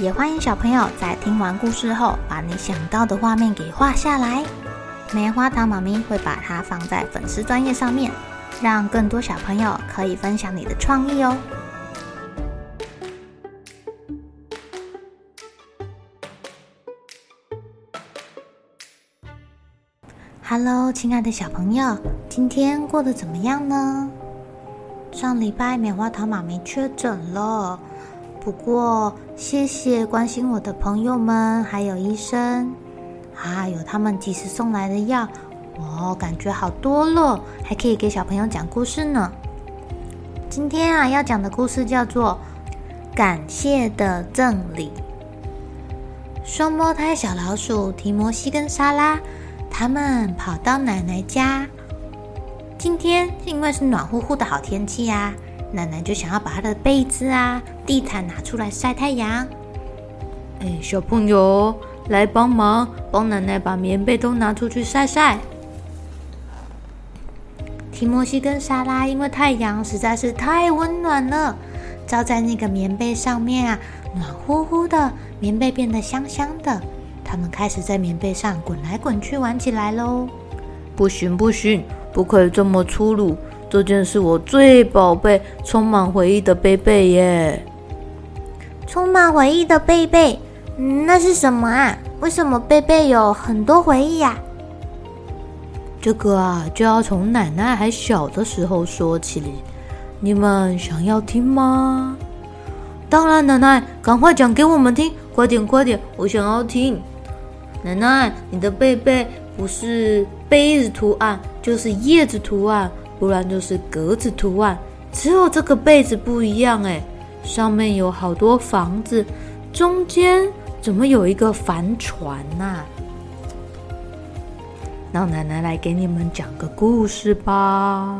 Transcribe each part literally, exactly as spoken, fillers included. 也欢迎小朋友在听完故事后，把你想到的画面给画下来。棉花糖妈咪会把它放在粉丝专页上面，让更多小朋友可以分享你的创意哦。Hello， 亲爱的小朋友，今天过得怎么样呢？上礼拜棉花糖妈咪确诊了。不过谢谢关心我的朋友们还有医生啊，有他们及时送来的药，我感觉好多了，还可以给小朋友讲故事呢。今天啊要讲的故事叫做感谢的赠礼。双胞胎小老鼠提摩西跟莎拉他们跑到奶奶家，今天因为是暖乎乎的好天气啊，奶奶就想要把她的被子啊、地毯拿出来晒太阳。哎，小朋友，来帮忙，帮奶奶把棉被都拿出去晒晒。提摩西跟莎拉因为太阳实在是太温暖了，照在那个棉被上面啊，暖乎乎的，棉被变得香香的。他们开始在棉被上滚来滚去玩起来喽。不行不行，不可以这么粗鲁。这件是我最宝贝充满回忆的贝贝耶。充满回忆的贝贝、嗯、那是什么啊？为什么贝贝有很多回忆啊？这个啊就要从奶奶还小的时候说起，你们想要听吗？当然，奶奶赶快讲给我们听，快点快点，我想要听。奶奶，你的贝贝不是杯子图案就是叶子图案，不然就是格子图案，只有这个被子不一样哎，上面有好多房子，中间怎么有一个帆船啊？让奶奶来给你们讲个故事吧。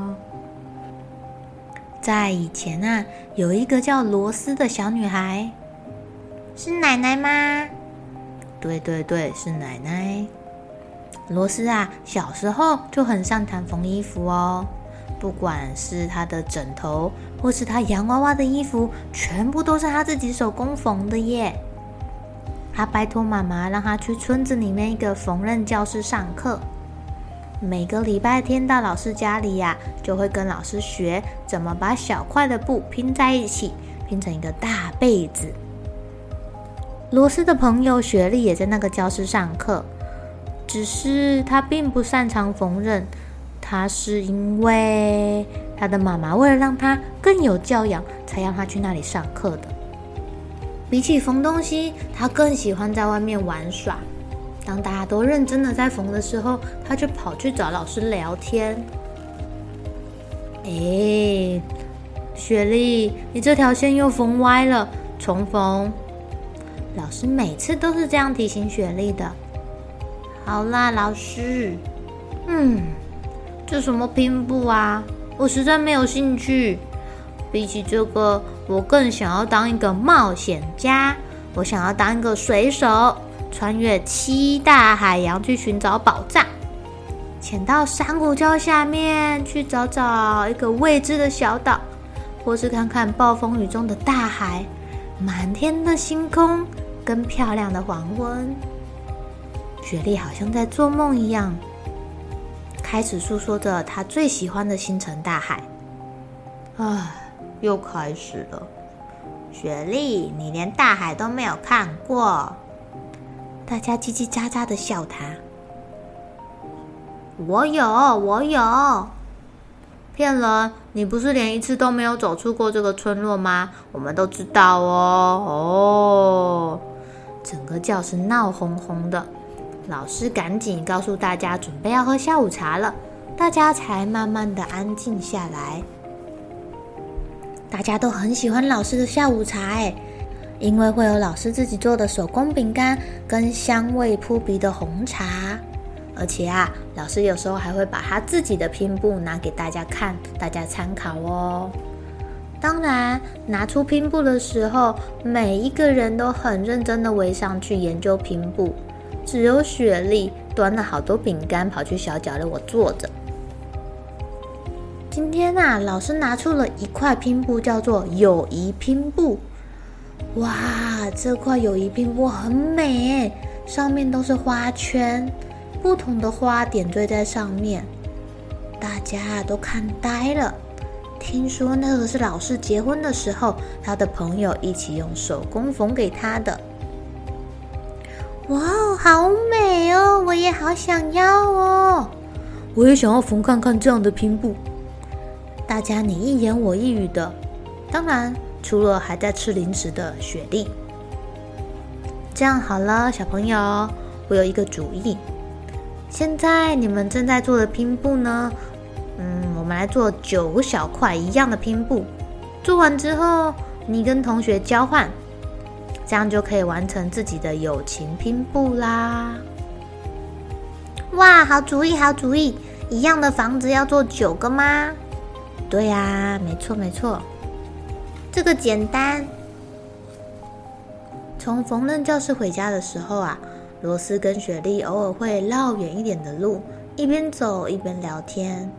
在以前啊，有一个叫罗斯的小女孩。是奶奶吗？对对对，是奶奶。罗斯啊，小时候就很擅长缝衣服哦。不管是他的枕头或是他洋娃娃的衣服，全部都是他自己手工缝的耶。他拜托妈妈让他去村子里面一个缝纫教室上课，每个礼拜天到老师家里啊，就会跟老师学怎么把小块的布拼在一起，拼成一个大被子。罗斯的朋友雪莉也在那个教室上课，只是他并不擅长缝纫，他是因为他的妈妈为了让他更有教养，才让他去那里上课的。比起缝东西，他更喜欢在外面玩耍。当大家都认真的在缝的时候，他就跑去找老师聊天。哎，雪莉，你这条线又缝歪了，重缝。老师每次都是这样提醒雪莉的。好啦，老师。嗯，这什么拼布啊？我实在没有兴趣。比起这个，我更想要当一个冒险家。我想要当一个水手，穿越七大海洋去寻找宝藏，潜到珊瑚礁下面去找找一个未知的小岛，或是看看暴风雨中的大海、满天的星空跟漂亮的黄昏。雪莉好像在做梦一样，开始诉说着她最喜欢的星辰大海。唉，又开始了。雪莉，你连大海都没有看过。大家叽叽喳喳的笑她。我有，我有。骗人，你不是连一次都没有走出过这个村落吗？我们都知道哦。哦，整个教室闹哄哄的，老师赶紧告诉大家准备要喝下午茶了，大家才慢慢的安静下来。大家都很喜欢老师的下午茶哎，因为会有老师自己做的手工饼干跟香味扑鼻的红茶。而且啊，老师有时候还会把他自己的拼布拿给大家看，大家参考哦。当然，拿出拼布的时候，每一个人都很认真的围上去研究拼布，只有雪莉端了好多饼干跑去小角落我坐着。今天啊，老师拿出了一块拼布，叫做友谊拼布。哇，这块友谊拼布很美，上面都是花圈，不同的花点缀在上面，大家都看呆了。听说那个是老师结婚的时候，他的朋友一起用手工缝给他的。哇，好美哦！我也好想要哦！我也想要缝看看这样的拼布。大家你一言我一语的，当然除了还在吃零食的雪莉。这样好了，小朋友，我有一个主意。现在你们正在做的拼布呢，嗯，我们来做九个小块一样的拼布。做完之后，你跟同学交换，这样就可以完成自己的友情拼布啦。哇，好主意，好主意！一样的房子要做九个吗？对啊，没错没错，这个简单。从缝纫教室回家的时候啊，罗斯跟雪莉偶尔会绕远一点的路，一边走一边聊天。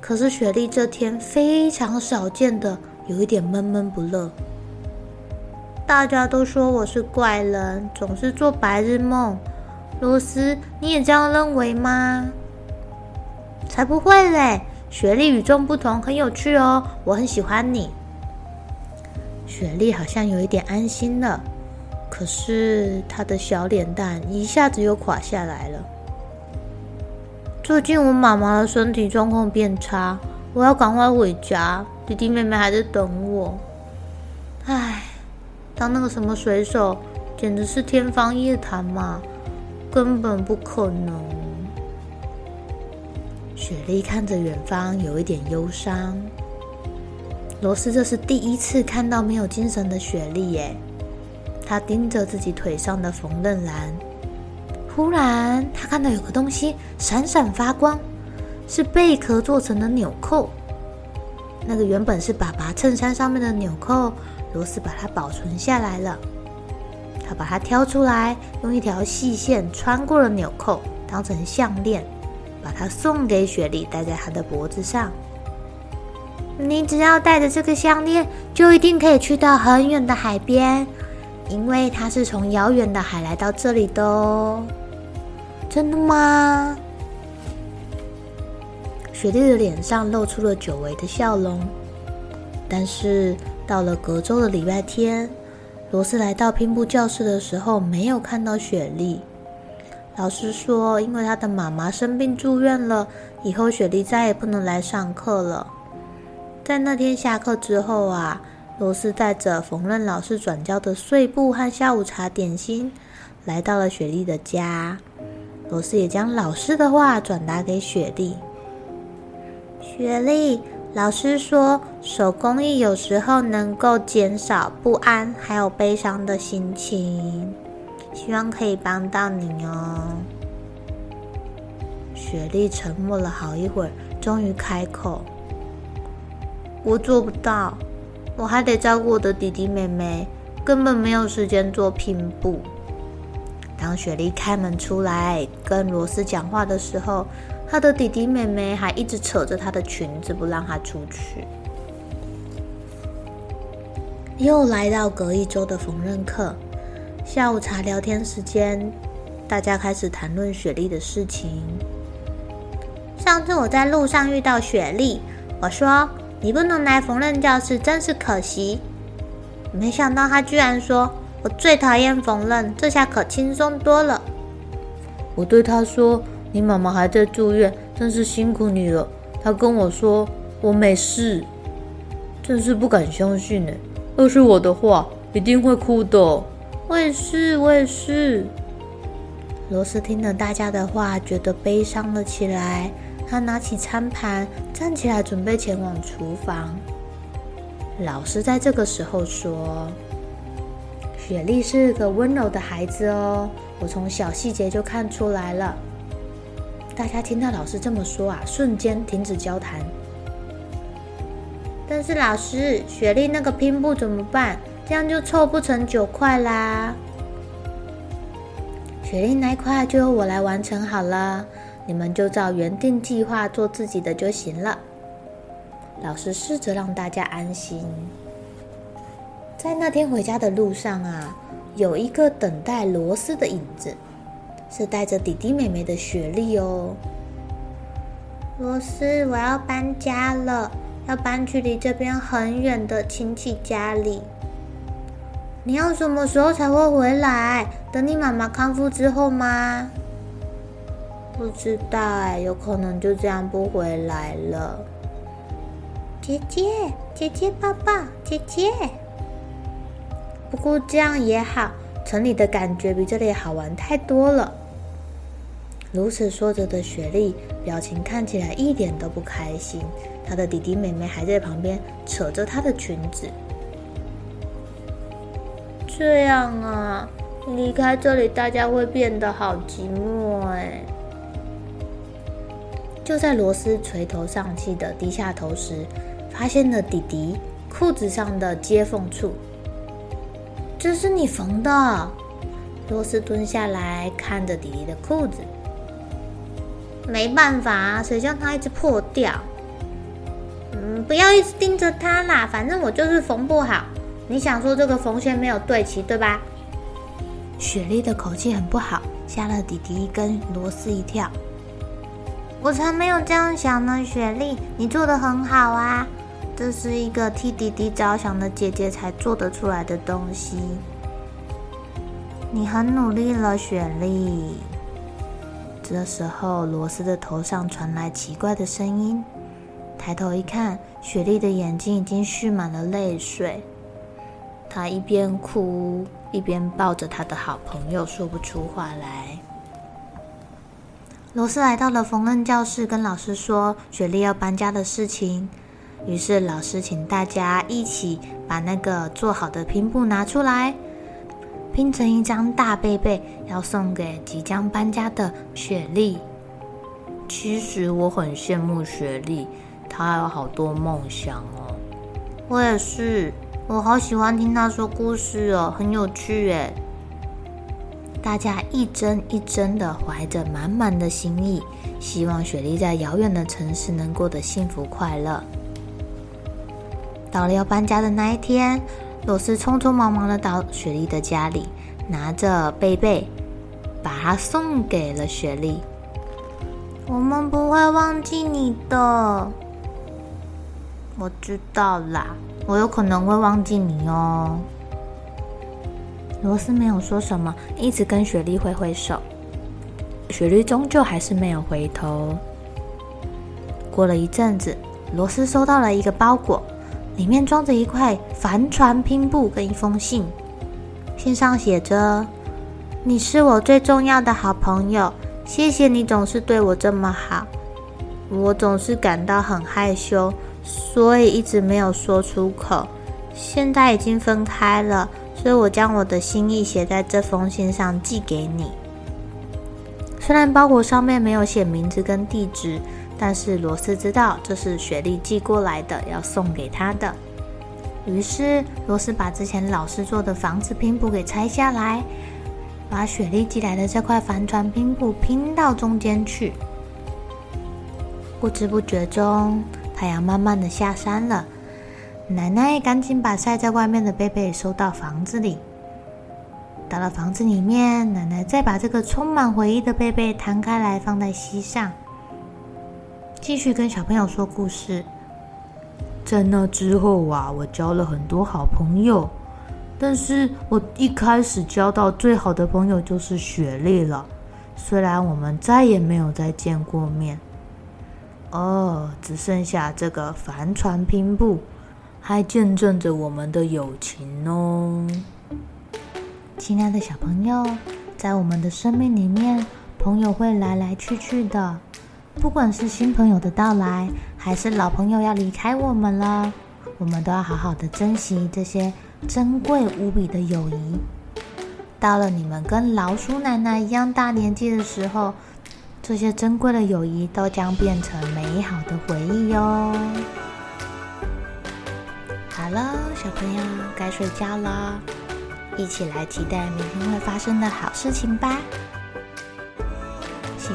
可是雪莉这天非常少见的有一点闷闷不乐。大家都说我是怪人，总是做白日梦。罗斯，你也这样认为吗？才不会嘞！雪莉与众不同，很有趣哦，我很喜欢你。雪莉好像有一点安心了。可是他的小脸蛋一下子又垮下来了。最近我妈妈的身体状况变差，我要赶快回家，弟弟妹妹还在等我。唉，当那个什么水手简直是天方夜谭嘛，根本不可能。雪莉看着远方，有一点忧伤。罗斯这是第一次看到没有精神的雪莉耶。他盯着自己腿上的缝纫篮，忽然他看到有个东西闪闪发光，是贝壳做成的纽扣。那个原本是爸爸衬衫上面的纽扣，罗斯把它保存下来了。他把它挑出来，用一条细线穿过了纽扣，当成项链，把它送给雪莉，戴在她的脖子上。你只要戴着这个项链，就一定可以去到很远的海边。因为他是从遥远的海来到这里的哦。真的吗？雪莉的脸上露出了久违的笑容。但是到了隔周的礼拜天，罗斯来到拼布教室的时候，没有看到雪莉。老师说，因为他的妈妈生病住院了，以后雪莉再也不能来上课了。在那天下课之后啊，罗斯带着缝纫老师转交的碎布和下午茶点心来到了雪莉的家。罗斯也将老师的话转达给雪莉。雪莉，老师说手工艺有时候能够减少不安还有悲伤的心情，希望可以帮到你哦。雪莉沉默了好一会儿，终于开口：我做不到，我还得照顾我的弟弟妹妹，根本没有时间做拼布。当雪莉开门出来跟罗斯讲话的时候，她的弟弟妹妹还一直扯着她的裙子不让她出去。又来到隔一周的缝纫课，下午茶聊天时间，大家开始谈论雪莉的事情。上次我在路上遇到雪莉，我说你不能来缝纫教室，真是可惜。没想到他居然说：“我最讨厌缝纫，这下可轻松多了。”我对他说：“你妈妈还在住院，真是辛苦你了。”他跟我说：“我没事。”真是不敢相信呢。要是我的话，一定会哭的哦。我也是，我也是。罗斯听了大家的话，觉得悲伤了起来。他拿起餐盘，站起来准备前往厨房。老师在这个时候说：“雪莉是个温柔的孩子哦，我从小细节就看出来了。大家听到老师这么说啊，瞬间停止交谈。但是老师，雪莉那个拼布怎么办？这样就凑不成九块啦。雪莉那一块就由我来完成好了，你们就照原定计划做自己的就行了。老师试着让大家安心。在那天回家的路上啊，有一个等待螺丝的影子，是带着弟弟妹妹的雪莉哦。螺丝，我要搬家了，要搬去离这边很远的亲戚家里。你要什么时候才会回来？等你妈妈康复之后吗？不知道哎，有可能就这样不回来了。姐姐，姐姐抱抱，姐姐。不过这样也好，城里的感觉比这里好玩太多了。如此说着的雪莉，表情看起来一点都不开心，她的弟弟妹妹还在旁边扯着她的裙子。这样啊，离开这里大家会变得好寂寞哎。就在罗斯垂头丧气的低下头时，发现了弟弟裤子上的接缝处。这是你缝的？罗斯蹲下来看着弟弟的裤子。没办法，谁叫他一直破掉。嗯，不要一直盯着他啦，反正我就是缝不好。你想说这个缝线没有对齐，对吧？雪莉的口气很不好，吓了弟弟跟罗斯一跳。我才没有这样想呢，雪莉，你做得很好啊。这是一个替弟弟着想的姐姐才做得出来的东西，你很努力了，雪莉。这时候，罗斯的头上传来奇怪的声音，抬头一看，雪莉的眼睛已经蓄满了泪水。她一边哭，一边抱着她的好朋友，说不出话来。罗斯来到了缝纫教室，跟老师说雪莉要搬家的事情。于是老师请大家一起把那个做好的拼布拿出来，拼成一张大被被，要送给即将搬家的雪莉。其实我很羡慕雪莉，她有好多梦想哦。我也是，我好喜欢听她说故事哦，很有趣耶。大家一针一针的怀着满满的心意，希望雪莉在遥远的城市能过得幸福快乐。到了要搬家的那一天，罗斯匆匆忙忙的到雪莉的家里，拿着贝贝，把它送给了雪莉。我们不会忘记你的。我知道啦，我有可能会忘记你哦。罗斯没有说什么，一直跟雪莉挥挥手。雪莉终究还是没有回头。过了一阵子，罗斯收到了一个包裹。里面装着一块帆船拼布跟一封信，信上写着：“你是我最重要的好朋友，谢谢你总是对我这么好。我总是感到很害羞，所以一直没有说出口。现在已经分开了，所以我将我的心意写在这封信上寄给你。”虽然包裹上面没有写名字跟地址，但是罗斯知道这是雪莉寄过来的，要送给他的。于是罗斯把之前老师做的房子拼布给拆下来，把雪莉寄来的这块帆船拼布拼到中间去。不知不觉中，太阳慢慢的下山了。奶奶赶紧把晒在外面的贝贝收到房子里。到了房子里面，奶奶再把这个充满回忆的贝贝摊开来，放在膝上。继续跟小朋友说故事。在那之后啊，我交了很多好朋友，但是我一开始交到最好的朋友就是雪莉了。虽然我们再也没有再见过面，哦，只剩下这个帆船拼布，还见证着我们的友情哦。亲爱的小朋友，在我们的生命里面，朋友会来来去去的。不管是新朋友的到来，还是老朋友要离开我们了，我们都要好好的珍惜这些珍贵无比的友谊。到了你们跟老鼠奶奶一样大年纪的时候，这些珍贵的友谊都将变成美好的回忆哟。好了，小朋友该睡觉了，一起来期待明天会发生的好事情吧。喜